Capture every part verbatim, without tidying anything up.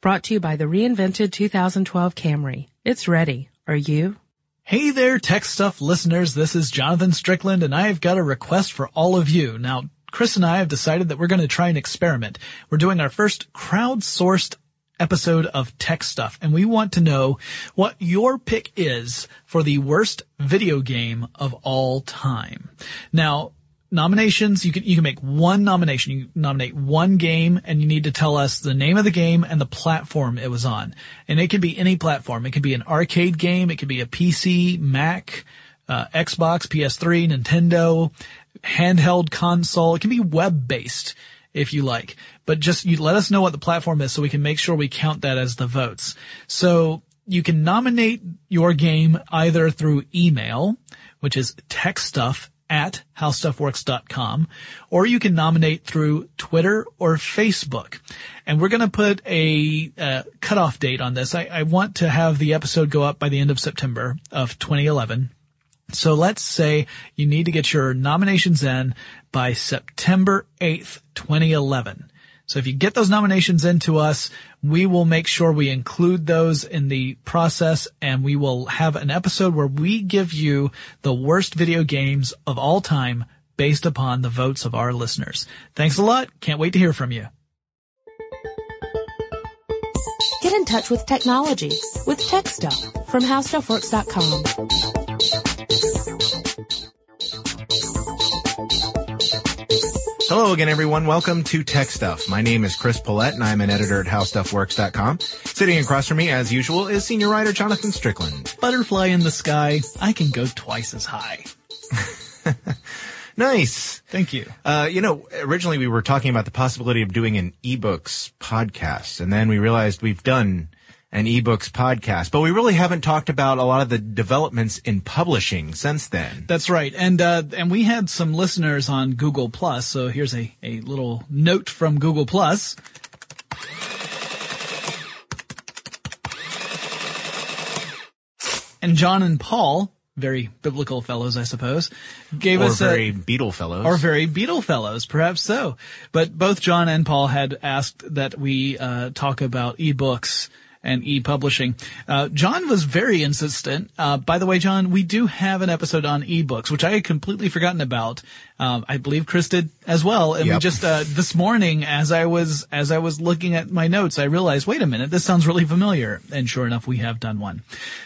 Brought to you by the reinvented two thousand twelve Camry. It's ready. Are you? Hey there, Tech Stuff listeners. This is Jonathan Strickland, and I've got a request for all of you. Now, Chris and I have decided that we're going to try an experiment. We're doing our first crowdsourced episode of Tech Stuff, and we want to know what your pick is for the worst video game of all time. Now, nominations, you can, you can make one nomination. You nominate one game and you need to tell us the name of the game and the platform it was on. And it could be any platform. It could be an arcade game. It could be a P C, Mac, uh, Xbox, P S three, Nintendo, handheld console. It can be web-based if you like. But just you let us know what the platform is so we can make sure we count that as the votes. So you can nominate your game either through email, which is techstuff at how stuff works dot com, or you can nominate through Twitter or Facebook. And we're going to put a uh, cutoff date on this. I, I want to have the episode go up by the end of September of twenty eleven. So let's say you need to get your nominations in by September eighth, twenty eleven. So if you get those nominations in to us, we will make sure we include those in the process, and we will have an episode where we give you the worst video games of all time based upon the votes of our listeners. Thanks a lot. Can't wait to hear from you. Get in touch with technology with Tech Stuff from how stuff works dot com. Hello again, everyone. Welcome to Tech Stuff. My name is Chris Paulette, and I'm an editor at how stuff works dot com. Sitting across from me, as usual, is senior writer Jonathan Strickland. Butterfly in the sky. I can go twice as high. Nice. Thank you. Uh, you know, originally we were talking about the possibility of doing an ebooks podcast, and then we realized we've done an ebooks podcast, but we really haven't talked about a lot of the developments in publishing since then. That's right. And, uh, and we had some listeners on Google Plus. So here's a, a little note from Google Plus. And John and Paul, very biblical fellows, I suppose, gave or us a... Or very Beatle fellows. Or very Beatle fellows, perhaps so. But both John and Paul had asked that we, uh, talk about ebooks and e-publishing. Uh, John was very insistent. Uh, by the way, John, we do have an episode on ebooks, which I had completely forgotten about. Um, I believe Chris did as well. And yep. we just, uh, this morning as I was, as I was looking at my notes, I realized, wait a minute, this sounds really familiar. And sure enough, we have done one.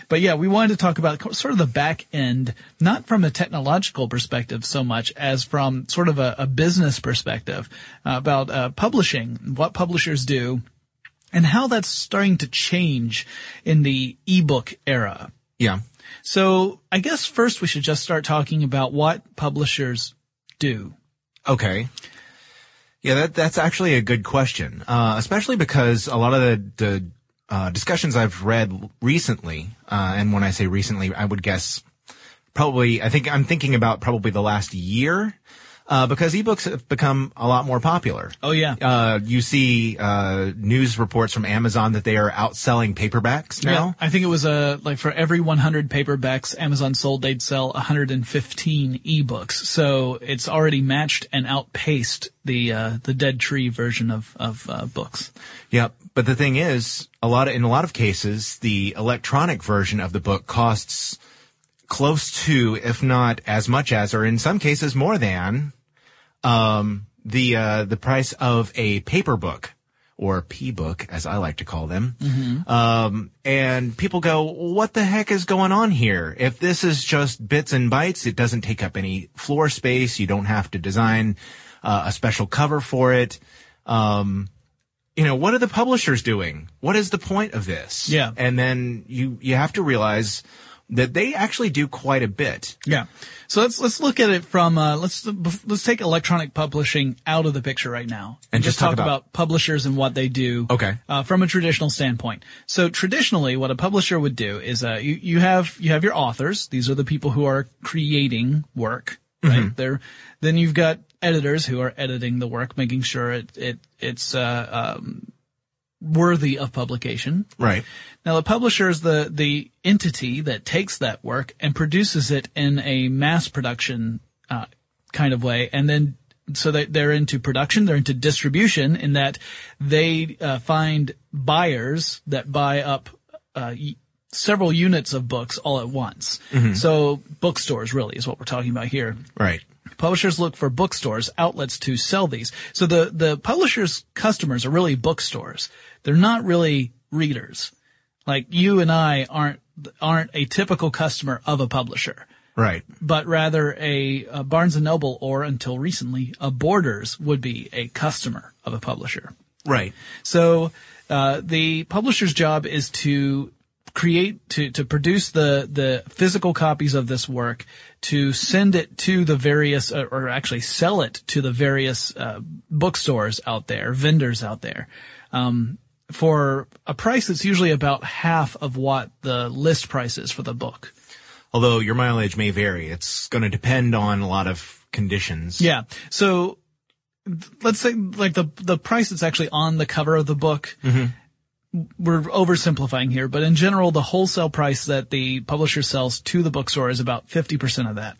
But yeah, we wanted to talk about sort of the back end, not from a technological perspective so much as from sort of a, a business perspective, uh, about, uh, publishing, what publishers do, and how that's starting to change in the ebook era. Yeah. So I guess first we should just start talking about what publishers do. Okay. Yeah, that that's actually a good question, uh, especially because a lot of the, the uh, discussions I've read recently, uh, and when I say recently, I would guess probably, I think I'm thinking about probably the last year. Uh, because ebooks have become a lot more popular. Oh, yeah. Uh, you see, uh, news reports from Amazon that they are outselling paperbacks now. Yeah, I think it was, uh, like for every one hundred paperbacks Amazon sold, they'd sell one hundred fifteen ebooks. So it's already matched and outpaced the, uh, the dead tree version of, of, uh, books. Yeah. But the thing is, a lot of, in a lot of cases, the electronic version of the book costs close to, if not as much as, or in some cases more than, um, the uh, the price of a paper book, or P-book, as I like to call them. Mm-hmm. Um, and people go, what the heck is going on here? If this is just bits and bytes, it doesn't take up any floor space. You don't have to design uh, a special cover for it. Um, you know, what are the publishers doing? What is the point of this? Yeah. And then you you have to realize that they actually do quite a bit. Yeah. So let's, let's look at it from, uh, let's, let's take electronic publishing out of the picture right now. And, and just talk, talk about, about publishers and what they do. Okay. Uh, from a traditional standpoint. So traditionally what a publisher would do is, uh, you, you have, you have your authors. These are the people who are creating work, right? Mm-hmm. They're, then you've got editors who are editing the work, making sure it, it, it's, uh, um, worthy of publication. Right. Now the publisher is the, the entity that takes that work and produces it in a mass production, uh, kind of way and then so they, they're into production, they're into distribution, in that they uh, find buyers that buy up uh, y- several units of books all at once. Mm-hmm. So bookstores really is what we're talking about here. Right. Publishers look for bookstores, outlets to sell these. So the, the publishers' customers are really bookstores. They're not really readers. Like you and I aren't aren't a typical customer of a publisher. Right. But rather a, a Barnes and Noble, or until recently, a Borders would be a customer of a publisher. Right. So uh, the publisher's job is to create, to, to produce the, the physical copies of this work, to send it to the various, uh, or actually sell it to the various uh, bookstores out there, vendors out there, um, for a price that's usually about half of what the list price is for the book. Although your mileage may vary. It's going to depend on a lot of conditions. Yeah. So let's say like the the price that's actually on the cover of the book. Mm-hmm. We're oversimplifying here, but in general, the wholesale price that the publisher sells to the bookstore is about fifty percent of that.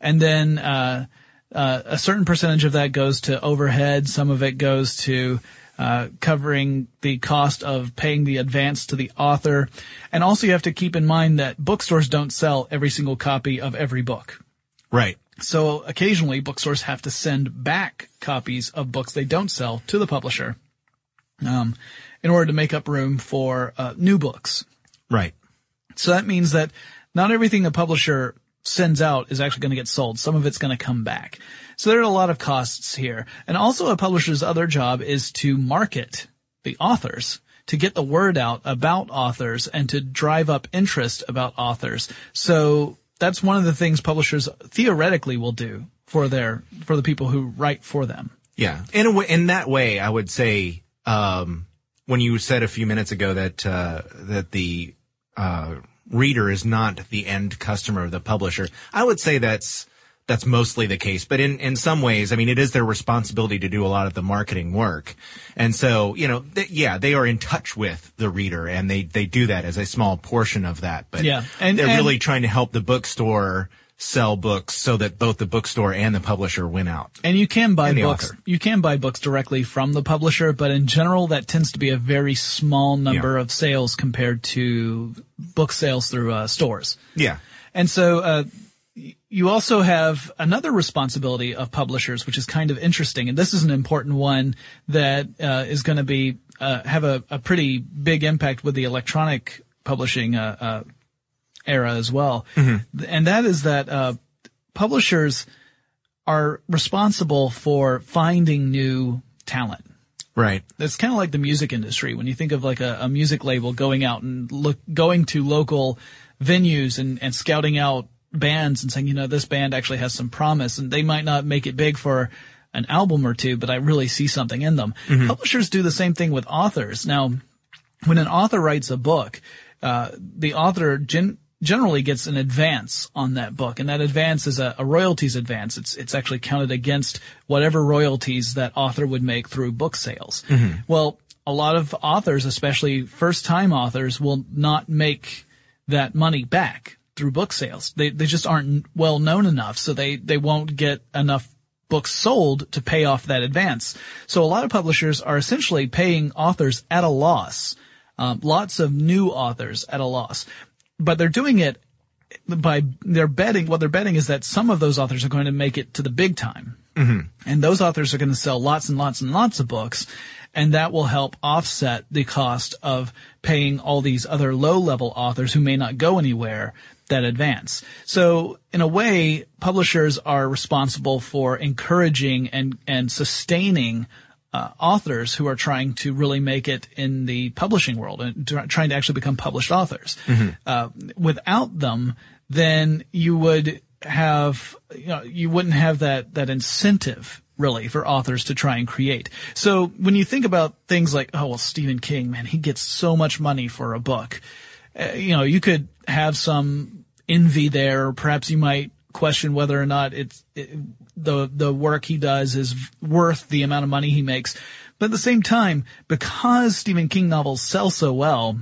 And then uh, uh a certain percentage of that goes to overhead. Some of it goes to uh covering the cost of paying the advance to the author. And also you have to keep in mind that bookstores don't sell every single copy of every book. Right. So occasionally bookstores have to send back copies of books they don't sell to the publisher. Um in order to make up room for uh, new books. Right. So that means that not everything the publisher sends out is actually going to get sold. Some of it's going to come back. So there are a lot of costs here. And also a publisher's other job is to market the authors, to get the word out about authors and to drive up interest about authors. So that's one of the things publishers theoretically will do for their, for the people who write for them. Yeah. In a way, in that way, I would say, um, when you said a few minutes ago that uh that the uh reader is not the end customer of the publisher, I would say that's that's mostly the case. But in in some ways, I mean, it is their responsibility to do a lot of the marketing work. And so, you know, th- yeah, they are in touch with the reader, and they they do that as a small portion of that. But yeah, and, they're and- really trying to help the bookstore sell books so that both the bookstore and the publisher win out. And you can buy books. Author. You can buy books directly from the publisher, but in general, that tends to be a very small number yeah. of sales compared to book sales through uh, stores. Yeah. And so uh, you also have another responsibility of publishers, which is kind of interesting. And this is an important one that uh, is going to be uh, have a, a pretty big impact with the electronic publishing uh, uh era as well. Mm-hmm. And that is that uh publishers are responsible for finding new talent. Right. It's kind of like the music industry. When you think of like a, a music label going out and look going to local venues and, and scouting out bands and saying, you know, this band actually has some promise and they might not make it big for an album or two, but I really see something in them. Mm-hmm. Publishers do the same thing with authors. Now, when an author writes a book, uh the author gen- generally gets an advance on that book, and that advance is a, a royalties advance. It's it's actually counted against whatever royalties that author would make through book sales. Mm-hmm. Well, a lot of authors, especially first-time authors, will not make that money back through book sales. They they just aren't well known enough, so they they won't get enough books sold to pay off that advance. So a lot of publishers are essentially paying authors at a loss, um, lots of new authors at a loss. But they're doing it by they're betting. What they're betting is that some of those authors are going to make it to the big time. Mm-hmm. And those authors are going to sell lots and lots and lots of books. And that will help offset the cost of paying all these other low level authors who may not go anywhere that advance. So in a way, publishers are responsible for encouraging and, and sustaining Uh, authors who are trying to really make it in the publishing world and t- trying to actually become published authors. Mm-hmm. Uh, without them, then you would have, you know, you wouldn't have that, that incentive really for authors to try and create. So when you think about things like, oh, well, Stephen King, man, he gets so much money for a book. Uh, you know, you could have some envy there. Or perhaps you might question whether or not it's, it, the the work he does is worth the amount of money he makes. But at the same time, because Stephen King novels sell so well,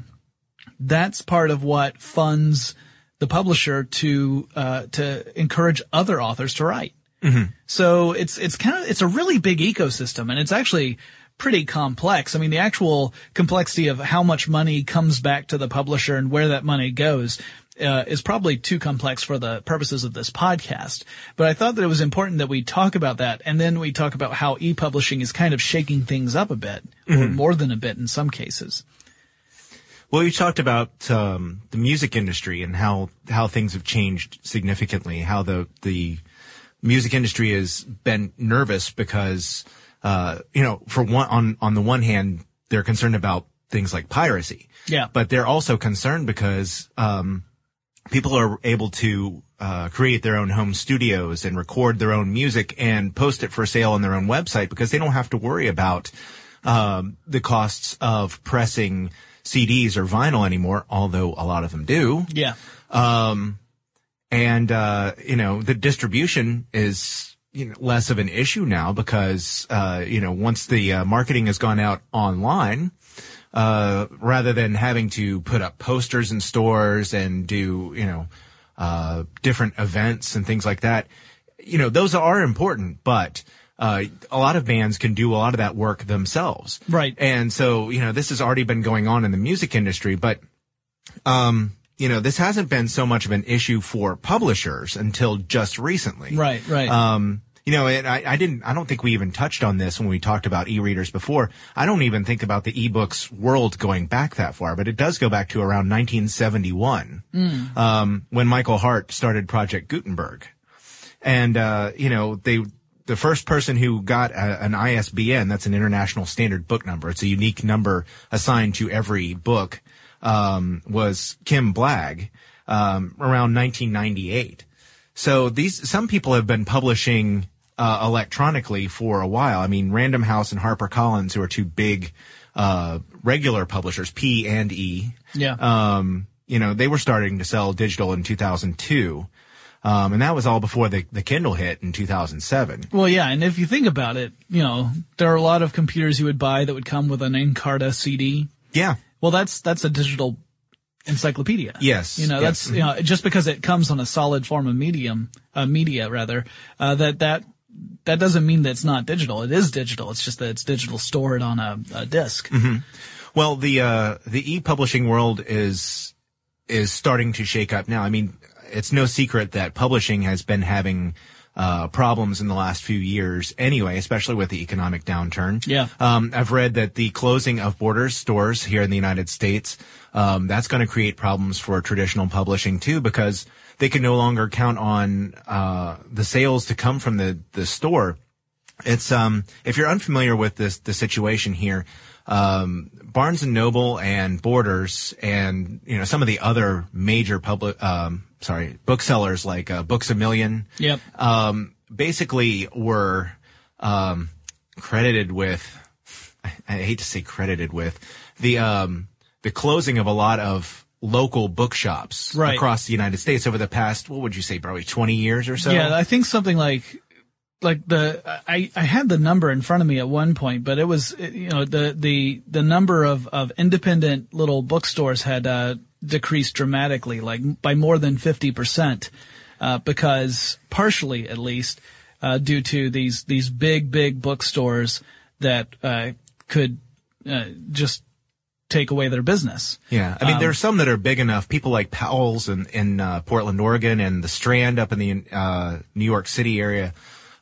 that's part of what funds the publisher to uh to encourage other authors to write. Mm-hmm. So it's it's kind of it's a really big ecosystem, and it's actually pretty complex. I mean, the actual complexity of how much money comes back to the publisher and where that money goes uh, is probably too complex for the purposes of this podcast. But I thought that it was important that we talk about that, and then we talk about how e-publishing is kind of shaking things up a bit, mm-hmm. or more than a bit in some cases. Well, you talked about um, the music industry and how how things have changed significantly, how the the music industry has been nervous because, uh, you know, for one, on, on the one hand, they're concerned about things like piracy. Yeah. But they're also concerned because, um, people are able to, uh, create their own home studios and record their own music and post it for sale on their own website because they don't have to worry about, um, the costs of pressing C Ds or vinyl anymore, although a lot of them do. Yeah. Um, And, uh, you know, the distribution is, you know, less of an issue now because, uh, you know, once the uh, marketing has gone out online, uh, rather than having to put up posters in stores and do, you know, uh, different events and things like that, you know, those are important, but, uh, a lot of bands can do a lot of that work themselves. Right. And so, you know, this has already been going on in the music industry, but, um, you know, this hasn't been so much of an issue for publishers until just recently. Right, right. Um, you know, and I, I didn't, I don't think we even touched on this when we talked about e-readers before. I don't even think about the ebooks world going back that far, but it does go back to around nineteen seventy-one, mm. um, when Michael Hart started Project Gutenberg. And, uh, you know, they, the first person who got a, an I S B N, that's an International Standard Book Number. It's a unique number assigned to every book. Um, was Kim Blagg, um, around nineteen ninety-eight. So these, some people have been publishing, uh, electronically for a while. I mean, Random House and HarperCollins, who are two big, uh, regular publishers, P and E. Yeah. Um, you know, they were starting to sell digital in two thousand two. Um, and that was all before the, the Kindle hit in two thousand seven. Well, yeah. And if you think about it, you know, there are a lot of computers you would buy that would come with an Encarta C D. Yeah. Well, that's, that's a digital encyclopedia. Yes. You know, yes. that's, you know, just because it comes on a solid form of medium, uh, media rather, uh, that, that, that doesn't mean that it's not digital. It is digital. It's just that it's digital stored on a, a disc. Mm-hmm. Well, the, uh, the e-publishing world is, is starting to shake up now. I mean, it's no secret that publishing has been having, uh, problems in the last few years anyway, especially with the economic downturn. Yeah. Um, I've read that the closing of Borders stores here in the United States, um, that's going to create problems for traditional publishing too, because they can no longer count on, uh, the sales to come from the, the store. It's, um, if you're unfamiliar with this, the situation here, um, Barnes and Noble and Borders and, you know, some of the other major public, um, sorry, booksellers like uh, Books a Million, yep. um, basically were um, credited with, I, I hate to say credited with, the um, the closing of a lot of local bookshops right. across the United States over the past, what would you say, probably twenty years or so? Yeah, I think something like... Like the, I, I had the number in front of me at one point, but it was, you know, the, the, the number of, of independent little bookstores had, uh, decreased dramatically, like by more than fifty percent, uh, because partially at least, uh, due to these, these big, big bookstores that, uh, could, uh, just take away their business. Yeah. I mean, um, there are some that are big enough. People like Powell's in, in, uh, Portland, Oregon and the Strand up in the, uh, New York City area.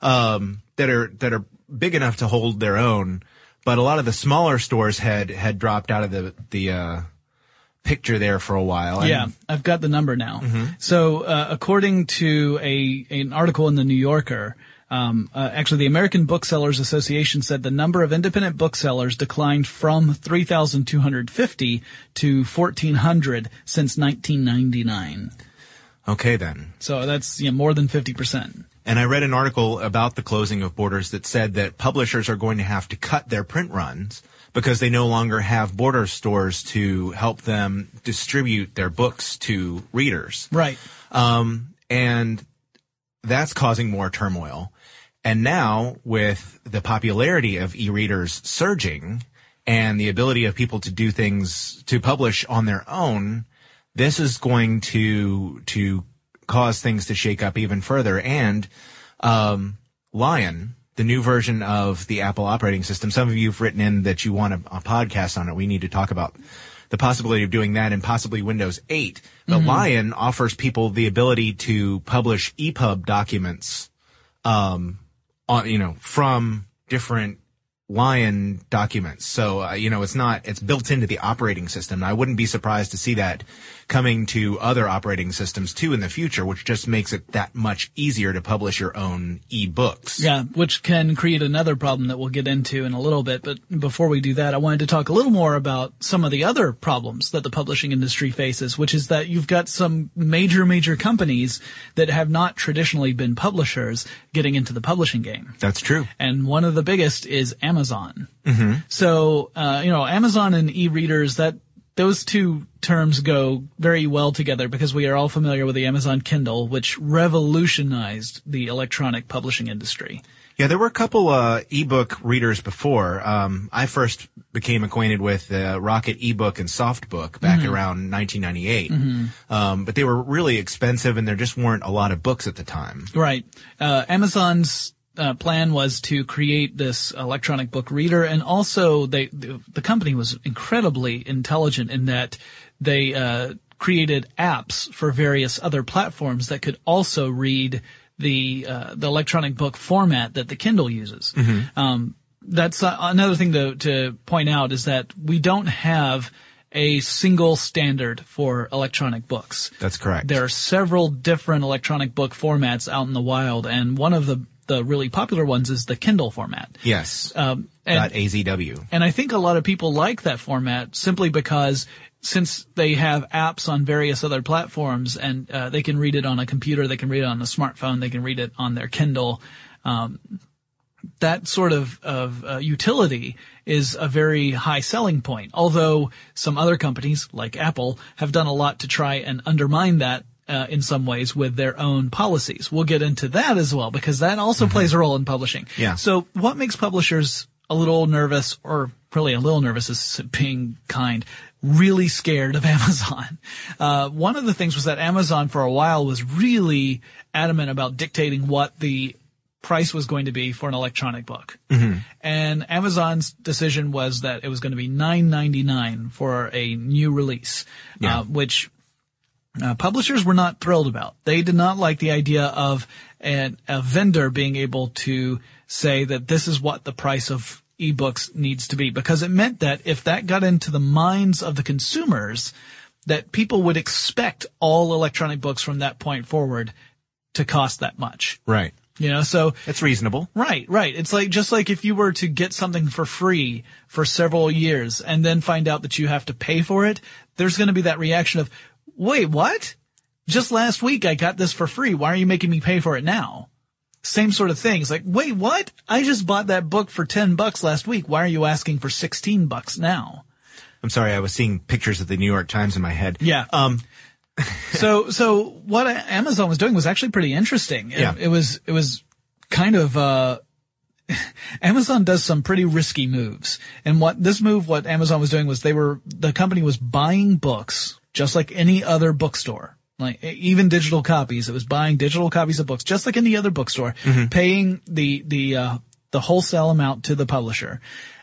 Um, that are, that are big enough to hold their own, but a lot of the smaller stores had, had dropped out of the, the, uh, picture there for a while. And yeah. I've got the number now. Mm-hmm. So, uh, according to a, an article in the New Yorker, um, uh, actually the American Booksellers Association said the number of independent booksellers declined from three thousand two hundred fifty to fourteen hundred since nineteen ninety-nine. Okay, then. So that's, you know, more than fifty percent. And I read an article about the closing of Borders that said that publishers are going to have to cut their print runs because they no longer have Borders stores to help them distribute their books to readers. Right. Um, and that's causing more turmoil. And now with the popularity of e-readers surging and the ability of people to do things, to publish on their own, this is going to, to cause things to shake up even further. And, Um, Lion, the new version of the Apple operating system. Some of you have written in that you want a, a podcast on it. We need to talk about the possibility of doing that and possibly Windows eight. But mm-hmm. Lion offers people the ability to publish E P U B documents, um, on, you know, from different Lion documents. So, uh, you know, it's not, it's built into the operating system. And I wouldn't be surprised to see that coming to other operating systems too in the future, which just makes it that much easier to publish your own ebooks. Yeah, which can create another problem that we'll get into in a little bit. But before we do that, I wanted to talk a little more about some of the other problems that the publishing industry faces, which is that you've got some major, major companies that have not traditionally been publishers getting into the publishing game. That's true. And one of the biggest is Amazon. Amazon. Mm-hmm. So, uh, you know, Amazon and e-readers, that those two terms go very well together because we are all familiar with the Amazon Kindle, which revolutionized the electronic publishing industry. Yeah, there were a couple uh, ebook readers before. Um, I first became acquainted with uh, Rocket eBook and Softbook back mm-hmm. around nineteen ninety-eight. Mm-hmm. Um, but they were really expensive and there just weren't a lot of books at the time. Right. Uh, Amazon's Uh, plan was to create this electronic book reader, and also they the, the company was incredibly intelligent in that they uh, created apps for various other platforms that could also read the uh, the electronic book format that the Kindle uses. Mm-hmm. Um, that's uh, another thing to to point out is that we don't have a single standard for electronic books. That's correct. There are several different electronic book formats out in the wild, and one of the the really popular ones is the Kindle format. Yes. Um, and, not A Z W. And I think a lot of people like that format simply because since they have apps on various other platforms and uh, they can read it on a computer, they can read it on a smartphone, they can read it on their Kindle. Um, that sort of, of uh, utility is a very high selling point, although some other companies like Apple have done a lot to try and undermine that Uh, in some ways with their own policies. We'll get into that as well because that also mm-hmm. plays a role in publishing. Yeah. So what makes publishers a little nervous, or really a little nervous is being kind, really scared of Amazon? Uh, one of the things was that Amazon for a while was really adamant about dictating what the price was going to be for an electronic book. Mm-hmm. And Amazon's decision was that it was going to be nine ninety-nine for a new release, yeah. uh, which – Uh, publishers were not thrilled about. They did not like the idea of an, a vendor being able to say that this is what the price of ebooks needs to be, because it meant that if that got into the minds of the consumers, that people would expect all electronic books from that point forward to cost that much. Right. You know, so it's reasonable. Right, right. It's like just like if you were to get something for free for several years and then find out that you have to pay for it, there's going to be that reaction of, wait, what? Just last week I got this for free. Why are you making me pay for it now? Same sort of thing. It's like, wait, what? I just bought that book for ten bucks last week. Why are you asking for sixteen bucks now? I'm sorry. I was seeing pictures of the New York Times in my head. Yeah. Um, so, so what Amazon was doing was actually pretty interesting. It, yeah. it was, it was kind of, uh, Amazon does some pretty risky moves. And what this move, what Amazon was doing was they were, the company was buying books. Just like any other bookstore, like even digital copies, it was buying digital copies of books, just like any other bookstore, mm-hmm. paying the the uh, the wholesale amount to the publisher,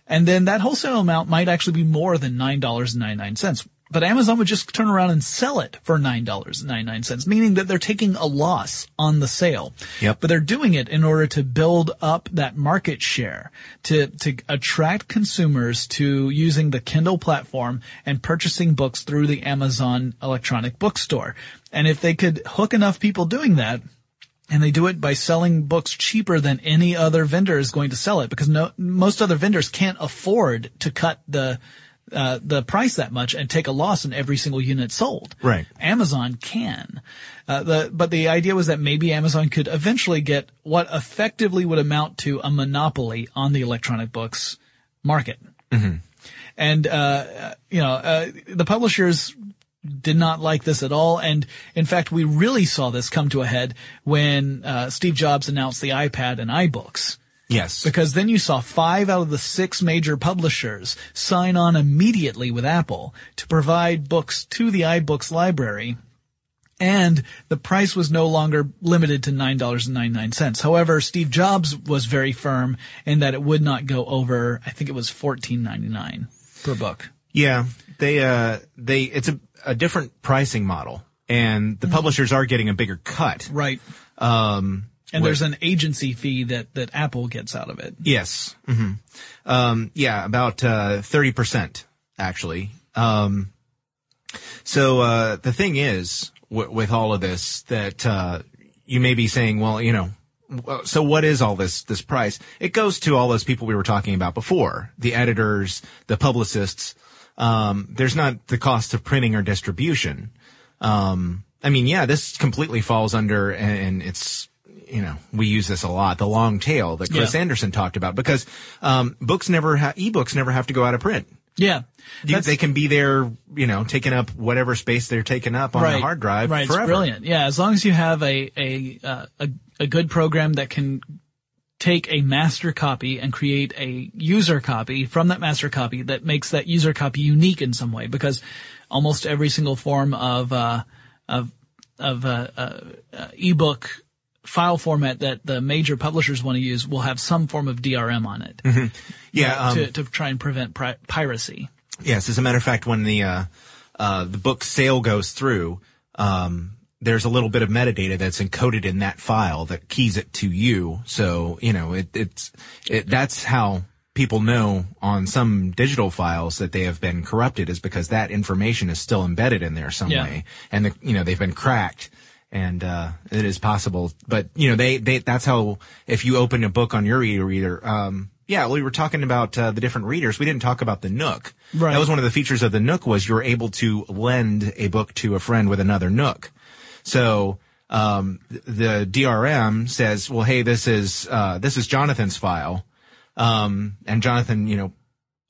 and then that wholesale amount might actually be more than nine dollars and ninety nine cents. But Amazon would just turn around and sell it for nine dollars and ninety nine cents, meaning that they're taking a loss on the sale. Yep. But they're doing it in order to build up that market share, to to attract consumers to using the Kindle platform and purchasing books through the Amazon electronic bookstore. And if they could hook enough people doing that, and they do it by selling books cheaper than any other vendor is going to sell it, because no most other vendors can't afford to cut the Uh, the price that much and take a loss in every single unit sold. Right. Amazon can. Uh, the, but the idea was that maybe Amazon could eventually get what effectively would amount to a monopoly on the electronic books market. Mm-hmm. And, uh, you know, uh, the publishers did not like this at all. And in fact, we really saw this come to a head when, uh, Steve Jobs announced the iPad and iBooks. Yes. Because then you saw five out of the six major publishers sign on immediately with Apple to provide books to the iBooks library and the price was no longer limited to nine dollars and ninety-nine cents. However, Steve Jobs was very firm in that it would not go over, I think it was fourteen ninety-nine per book. Yeah, they uh they it's a, a different pricing model, and the publishers are getting a bigger cut. Right. Um And Wait. there's an agency fee that, that Apple gets out of it. Yes. Mm-hmm. Um, yeah, about uh, thirty percent, actually. Um, so uh, the thing is, w- with all of this, that uh, you may be saying, well, you know, so what is all this this price? It goes to all those people we were talking about before, the editors, the publicists. Um, there's not the cost of printing or distribution. Um, I mean, yeah, this completely falls under, and, and it's... You know, we use this a lot, the long tail that Chris yeah. Anderson talked about, because um, books never ha- ebooks never have to go out of print. Yeah. You, they can be there, you know, taking up whatever space they're taking up on right, the hard drive right, forever. It's brilliant. Yeah, as long as you have a a, uh, a a good program that can take a master copy and create a user copy from that master copy that makes that user copy unique in some way, because almost every single form of uh of of uh, uh, uh ebook file format that the major publishers want to use will have some form of D R M on it. Mm-hmm. Yeah, you know, um, to, to try and prevent pri- piracy. Yes, as a matter of fact, when the uh, uh, the book sale goes through, um, there's a little bit of metadata that's encoded in that file that keys it to you. So you know it, it's it, that's how people know on some digital files that they have been corrupted, is because that information is still embedded in there some yeah. way, and the, you know they've been cracked. And, uh, it is possible, but, you know, they, they, that's how, if you open a book on your e-reader, um, yeah, well, we were talking about, uh, the different readers. We didn't talk about the Nook. Right. That was one of the features of the Nook, was you were able to lend a book to a friend with another Nook. So, um, the D R M says, well, hey, this is, uh, this is Jonathan's file. Um, and Jonathan, you know,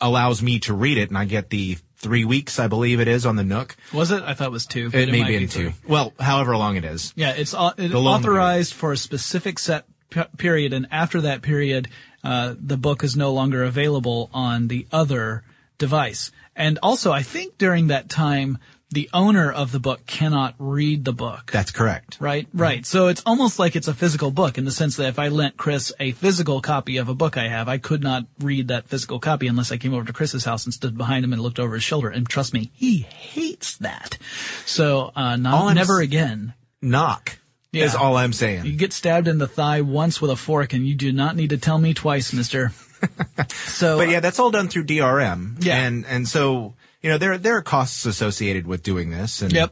allows me to read it, and I get the three weeks, I believe it is, on the Nook. Was it? I thought it was two. It, it may be in two. Well, however long it is. Yeah, it's uh, it authorized period. for a specific set p- period, and after that period, uh, the book is no longer available on the other device. And also, I think during that time, the owner of the book cannot read the book. That's correct. Right? Right. So it's almost like it's a physical book, in the sense that if I lent Chris a physical copy of a book I have, I could not read that physical copy unless I came over to Chris's house and stood behind him and looked over his shoulder. And trust me, he hates that. So uh not, never s- again. Knock yeah. is all I'm saying. You get stabbed in the thigh once with a fork, and you do not need to tell me twice, mister. So, but yeah, that's all done through D R M. Yeah. And, and so... You know, there, there are costs associated with doing this, and, yep.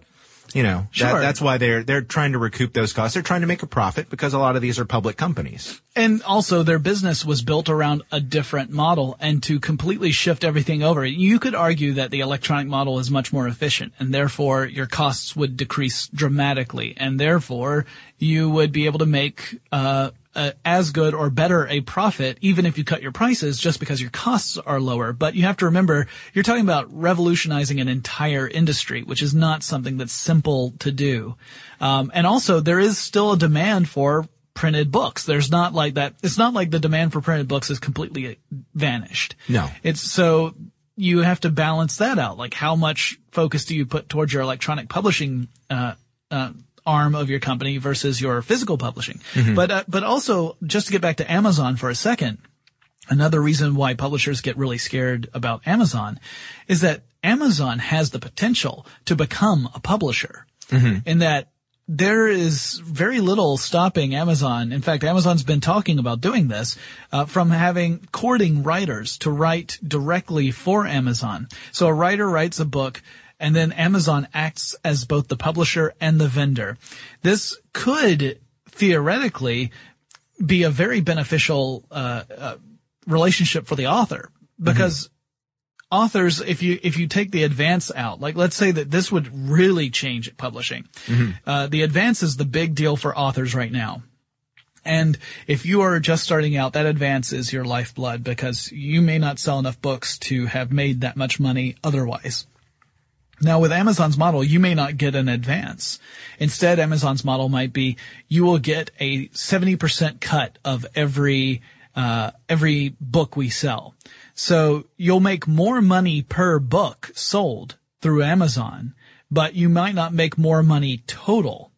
you know, sure. that, that's why they're, they're trying to recoup those costs. They're trying to make a profit, because a lot of these are public companies. And also, their business was built around a different model, and to completely shift everything over, you could argue that the electronic model is much more efficient, and therefore your costs would decrease dramatically, and therefore you would be able to make, uh, Uh, as good or better a profit, even if you cut your prices, just because your costs are lower. But you have to remember, you're talking about revolutionizing an entire industry, which is not something that's simple to do. Um, and also, there is still a demand for printed books. There's not like that. It's not like the demand for printed books is completely vanished. No. It's so you have to balance that out. Like, how much focus do you put towards your electronic publishing, uh, uh, arm of your company versus your physical publishing. Mm-hmm. But, uh, but also, just to get back to Amazon for a second, another reason why publishers get really scared about Amazon is that Amazon has the potential to become a publisher, mm-hmm. in that there is very little stopping Amazon. In fact, Amazon's been talking about doing this, uh, from having courting writers to write directly for Amazon. So a writer writes a book, and then Amazon acts as both the publisher and the vendor. This could theoretically be a very beneficial uh, uh relationship for the author, because mm-hmm. authors, if you if you take the advance out, like let's say that this would really change publishing. Mm-hmm. Uh the advance is the big deal for authors right now. And if you are just starting out, that advance is your lifeblood, because you may not sell enough books to have made that much money otherwise. Now, with Amazon's model, you may not get an advance. Instead, Amazon's model might be you will get a seventy percent cut of every uh every book we sell. So you'll make more money per book sold through Amazon, but you might not make more money total,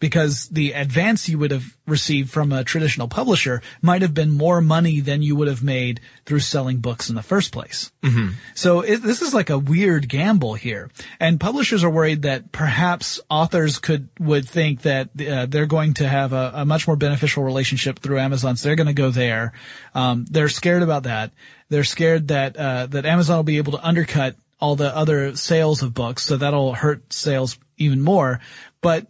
because the advance you would have received from a traditional publisher might have been more money than you would have made through selling books in the first place. Mm-hmm. So it, this is like a weird gamble here. And publishers are worried that perhaps authors could would think that uh, they're going to have a, a much more beneficial relationship through Amazon, so they're going to go there. Um, they're scared about that. They're scared that uh, that Amazon will be able to undercut all the other sales of books, so that'll hurt sales even more. But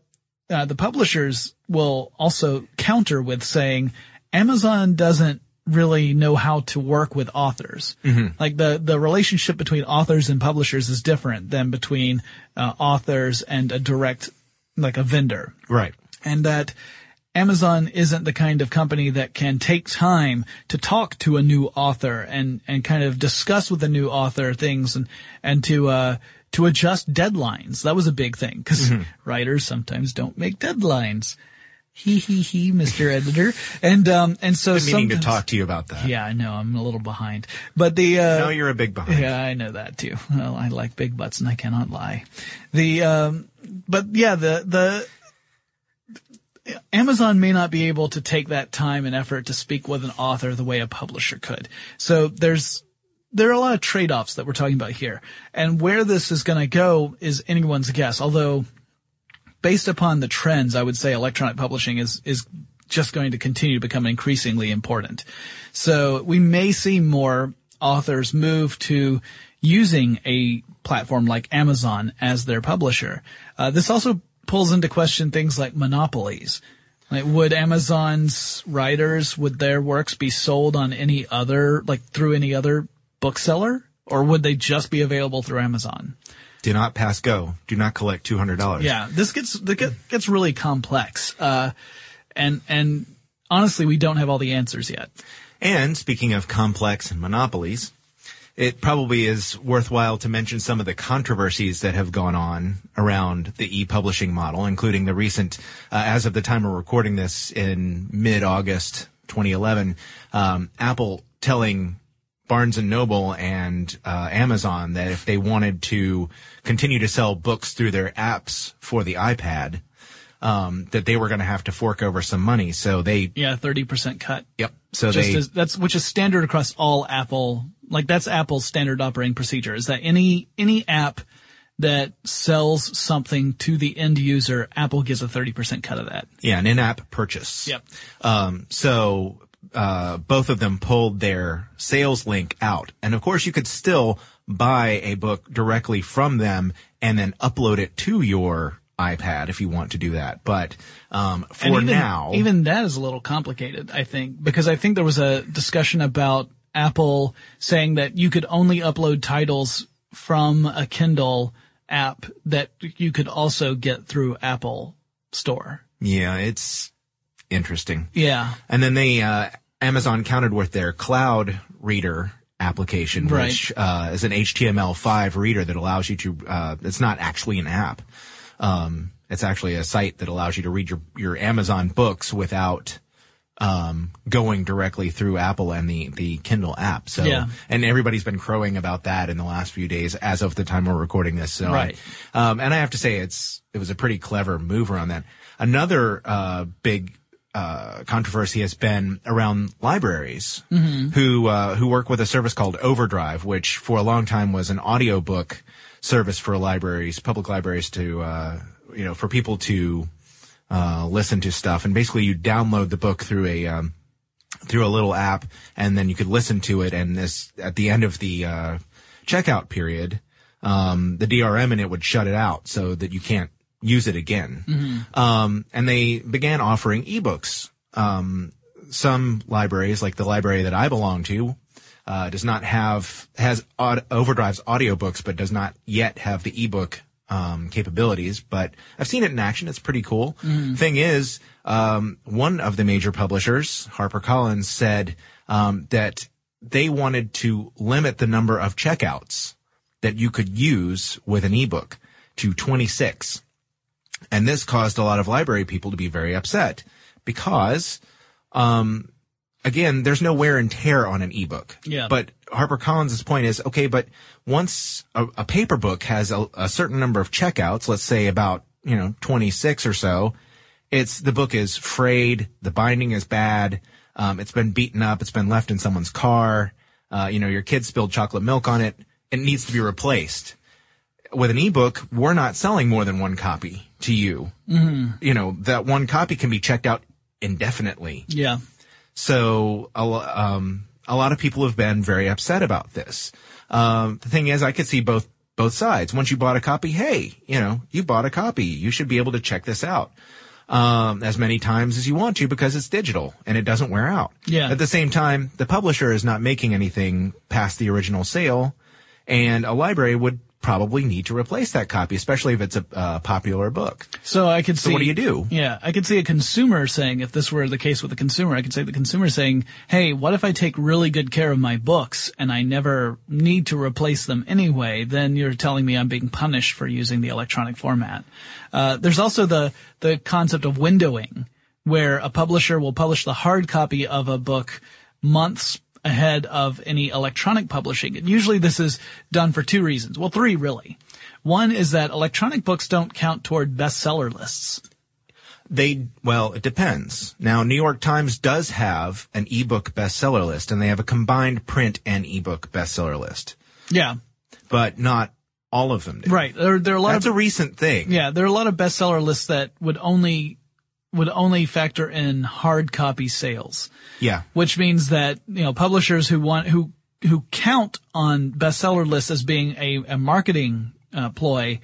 Uh, the publishers will also counter with saying Amazon doesn't really know how to work with authors. Mm-hmm. Like the, the relationship between authors and publishers is different than between uh, authors and a direct, like a vendor. Right. And that Amazon isn't the kind of company that can take time to talk to a new author and, and kind of discuss with the new author things and, and to, uh, to adjust deadlines. That was a big thing, because mm-hmm. writers sometimes don't make deadlines. He, he, he, Mister Editor. And, um, and so I've been meaning to talk to you about that. Yeah, I know. I'm a little behind. But the, uh. No, you're a big behind. Yeah, I know that too. Well, I like big butts and I cannot lie. The, um, but yeah, the, the, Amazon may not be able to take that time and effort to speak with an author the way a publisher could. So there's, there are a lot of trade-offs that we're talking about here. And where this is going to go is anyone's guess. Although, based upon the trends, I would say electronic publishing is, is just going to continue to become increasingly important. So we may see more authors move to using a platform like Amazon as their publisher. Uh, this also pulls into question things like monopolies. Like, would Amazon's writers, would their works be sold on any other, like through any other bookseller, or would they just be available through Amazon? Do not pass go. Do not collect two hundred dollars. Yeah, this gets this gets really complex. Uh, and and honestly, we don't have all the answers yet. And speaking of complex and monopolies, it probably is worthwhile to mention some of the controversies that have gone on around the e-publishing model, including the recent, uh, as of the time we're recording this in mid-August twenty eleven, um, Apple telling Barnes and Noble and uh, Amazon that if they wanted to continue to sell books through their apps for the iPad, um, that they were going to have to fork over some money. So they yeah, thirty percent cut. Yep. So Just they as, that's which is standard across all Apple. Like that's Apple's standard operating procedure, is that any any app that sells something to the end user, Apple gives a thirty percent cut of that. Yeah, an in-app purchase. Yep. Um, so. Uh, both of them pulled their sales link out. And of course you could still buy a book directly from them and then upload it to your iPad if you want to do that. But, um, for even, now. Even that is a little complicated, I think, because I think there was a discussion about Apple saying that you could only upload titles from a Kindle app that you could also get through Apple Store. Yeah, it's interesting. Yeah. And then they, uh, Amazon countered with their cloud reader application, right, which, uh, is an H T M L five reader that allows you to, uh, it's not actually an app. Um, it's actually a site that allows you to read your, your Amazon books without, um, going directly through Apple and the, the Kindle app. So, yeah. And everybody's been crowing about that in the last few days as of the time we're recording this. So, right. I, um, and I have to say it's, it was a pretty clever move around that. Another, uh, big, Uh, controversy has been around libraries mm-hmm. who uh, who work with a service called Overdrive, which for a long time was an audiobook service for libraries, public libraries, to uh, you know, for people to uh, listen to stuff. And basically, you download the book through a um, through a little app, and then you could listen to it. And this at the end of the uh, checkout period, um, the D R M in it would shut it out so that you can't use it again. Mm-hmm. Um, and they began offering ebooks. Um, some libraries, like the library that I belong to, uh, does not have, has aud- Overdrive's audiobooks, but does not yet have the ebook, um, capabilities. But I've seen it in action. It's pretty cool. Mm-hmm. Thing is, um, one of the major publishers, HarperCollins, said, um, that they wanted to limit the number of checkouts that you could use with an ebook to twenty-six. And this caused a lot of library people to be very upset because, um, again, there's no wear and tear on an ebook. Yeah. But HarperCollins' point is, okay, but once a, a paper book has a, a certain number of checkouts, let's say about, you know, twenty-six or so, it's, the book is frayed, the binding is bad, um, it's been beaten up, it's been left in someone's car, uh, you know, your kid spilled chocolate milk on it, it needs to be replaced. With an ebook, we're not selling more than one copy to you. Mm-hmm. You know, that one copy can be checked out indefinitely. Yeah. So, um, a lot of people have been very upset about this. Um, the thing is, I could see both, both sides. Once you bought a copy, hey, you know, you bought a copy. You should be able to check this out, um, as many times as you want to because it's digital and it doesn't wear out. Yeah. At the same time, the publisher is not making anything past the original sale, and a library would probably need to replace that copy, especially if it's a uh, popular book. So I could see. So what do you do? Yeah, I could see a consumer saying, if this were the case with the consumer, I could say the consumer saying, hey, what if I take really good care of my books and I never need to replace them anyway? Then you're telling me I'm being punished for using the electronic format. Uh, there's also the, the concept of windowing, where a publisher will publish the hard copy of a book months ahead of any electronic publishing. And usually this is done for two reasons. Well, three really. One is that electronic books don't count toward bestseller lists. They, well, it depends. Now, New York Times does have an ebook bestseller list, and they have a combined print and ebook bestseller list. Yeah. But not all of them do. Right. There, there are a lot That's of, a recent thing. Yeah. There are a lot of bestseller lists that would only would only factor in hard copy sales. Yeah. Which means that, you know, publishers who want, who, who count on bestseller lists as being a, a marketing uh, ploy,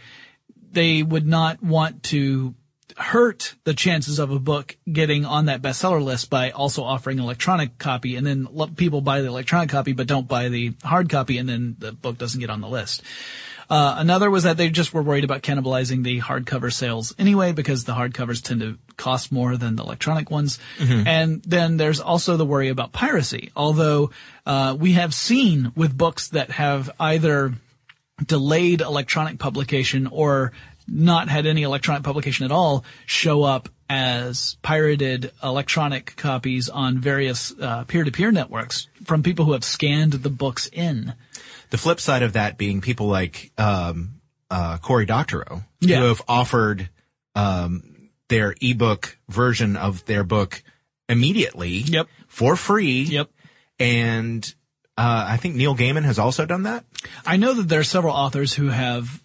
they would not want to hurt the chances of a book getting on that bestseller list by also offering electronic copy, and then people buy the electronic copy but don't buy the hard copy, and then the book doesn't get on the list. Uh, another was that they just were worried about cannibalizing the hardcover sales anyway, because the hardcovers tend to cost more than the electronic ones. Mm-hmm. And then there's also the worry about piracy, although uh we have seen with books that have either delayed electronic publication or not had any electronic publication at all show up as pirated electronic copies on various uh, peer-to-peer networks from people who have scanned the books in. The flip side of that being people like um, uh, Cory Doctorow, yeah, who have offered um, their ebook version of their book immediately, yep, for free. Yep. And uh, I think Neil Gaiman has also done that. I know that there are several authors who have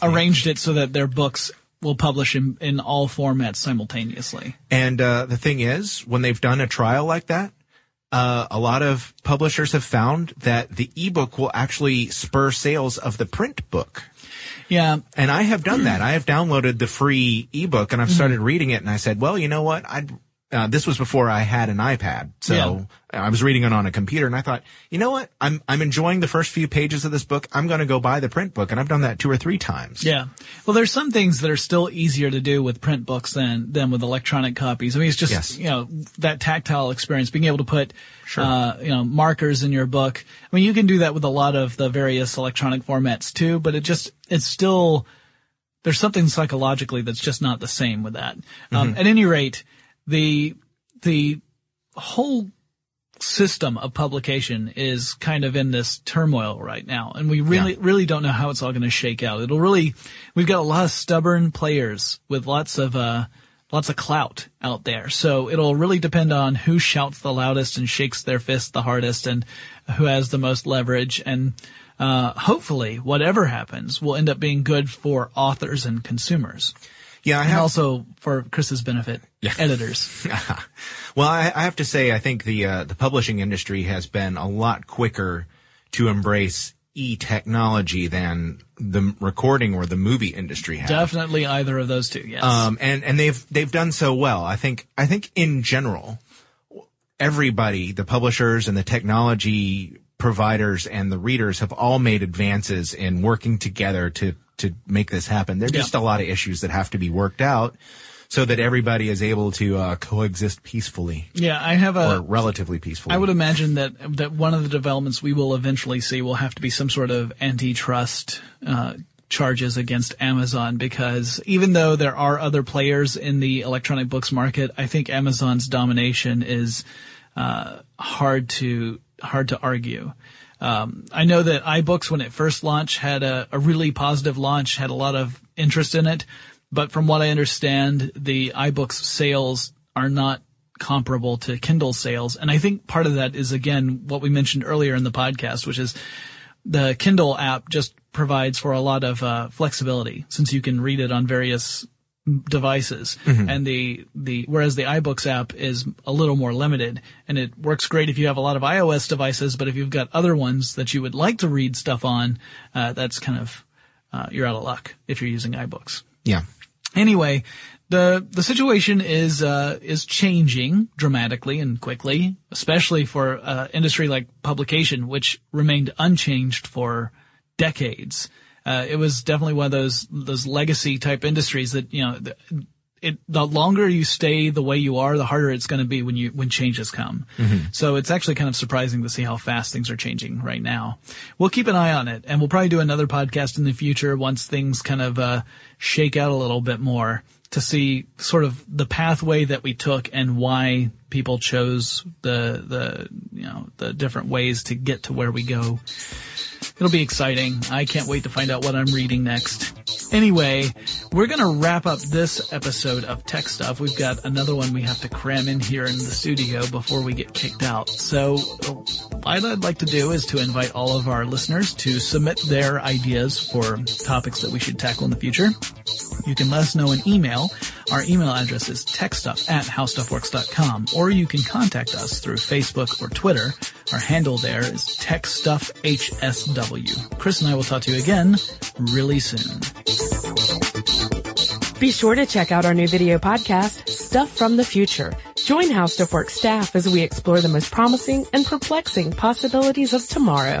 arranged it so that their books will publish in, in all formats simultaneously. And uh, the thing is, when they've done a trial like that, Uh, a lot of publishers have found that the ebook will actually spur sales of the print book. Yeah. And I have done that. I have downloaded the free ebook and I've started mm-hmm. reading it, and I said, well, you know what? I'd, uh, this was before I had an iPad. So yeah. I was reading it on a computer, and I thought, you know what? I'm, I'm enjoying the first few pages of this book. I'm going to go buy the print book. And I've done that two or three times. Yeah. Well, there's some things that are still easier to do with print books than, than with electronic copies. I mean, it's just, yes, you know, that tactile experience, being able to put, sure, uh, you know, markers in your book. I mean, you can do that with a lot of the various electronic formats too, but it just, it's still, there's something psychologically that's just not the same with that. Mm-hmm. Um, at any rate, The, the whole system of publication is kind of in this turmoil right now. And we really, yeah. really don't know how it's all going to shake out. It'll really, we've got a lot of stubborn players with lots of, uh, lots of clout out there. So it'll really depend on who shouts the loudest and shakes their fist the hardest and who has the most leverage. And, uh, hopefully whatever happens will end up being good for authors and consumers. Yeah, I have, and also for Chris's benefit, yeah, editors. Well, I, I have to say, I think the uh, the publishing industry has been a lot quicker to embrace e-technology than the recording or the movie industry has. Definitely, either of those two. Yes. Um, and and they've they've done so well. I think I think in general, everybody, the publishers and the technology providers and the readers, have all made advances in working together to. to make this happen. There are just yeah. a lot of issues that have to be worked out so that everybody is able to uh, coexist peacefully. Yeah, I have a... Or relatively peacefully. I would imagine that that one of the developments we will eventually see will have to be some sort of antitrust uh, charges against Amazon, because even though there are other players in the electronic books market, I think Amazon's domination is uh, hard to hard to argue. Um, I know that iBooks, when it first launched, had a, a really positive launch, had a lot of interest in it. But from what I understand, the iBooks sales are not comparable to Kindle sales. And I think part of that is, again, what we mentioned earlier in the podcast, which is the Kindle app just provides for a lot of uh, flexibility, since you can read it on various devices. Mm-hmm. And the, the, whereas the iBooks app is a little more limited, and it works great if you have a lot of iOS devices, but if you've got other ones that you would like to read stuff on, uh, that's kind of, uh, you're out of luck if you're using iBooks. Yeah. Anyway, the, the situation is, uh, is changing dramatically and quickly, especially for, uh, industry like publication, which remained unchanged for decades. Uh, it was definitely one of those, those legacy type industries that, you know, the, it, the longer you stay the way you are, the harder it's going to be when you, when changes come. Mm-hmm. So it's actually kind of surprising to see how fast things are changing right now. We'll keep an eye on it, and we'll probably do another podcast in the future once things kind of, uh, shake out a little bit more to see sort of the pathway that we took and why people chose the, the, you know, the different ways to get to where we go. It'll be exciting. I can't wait to find out what I'm reading next. Anyway, we're going to wrap up this episode of Tech Stuff. We've got another one we have to cram in here in the studio before we get kicked out. So what I'd like to do is to invite all of our listeners to submit their ideas for topics that we should tackle in the future. You can let us know in email. Our email address is techstuff at howstuffworks dot com, or you can contact us through Facebook or Twitter. Our handle there is techstuffhsw. Chris and I will talk to you again really soon. Be sure to check out our new video podcast, Stuff from the Future. Join HowStuffWorks staff as we explore the most promising and perplexing possibilities of tomorrow.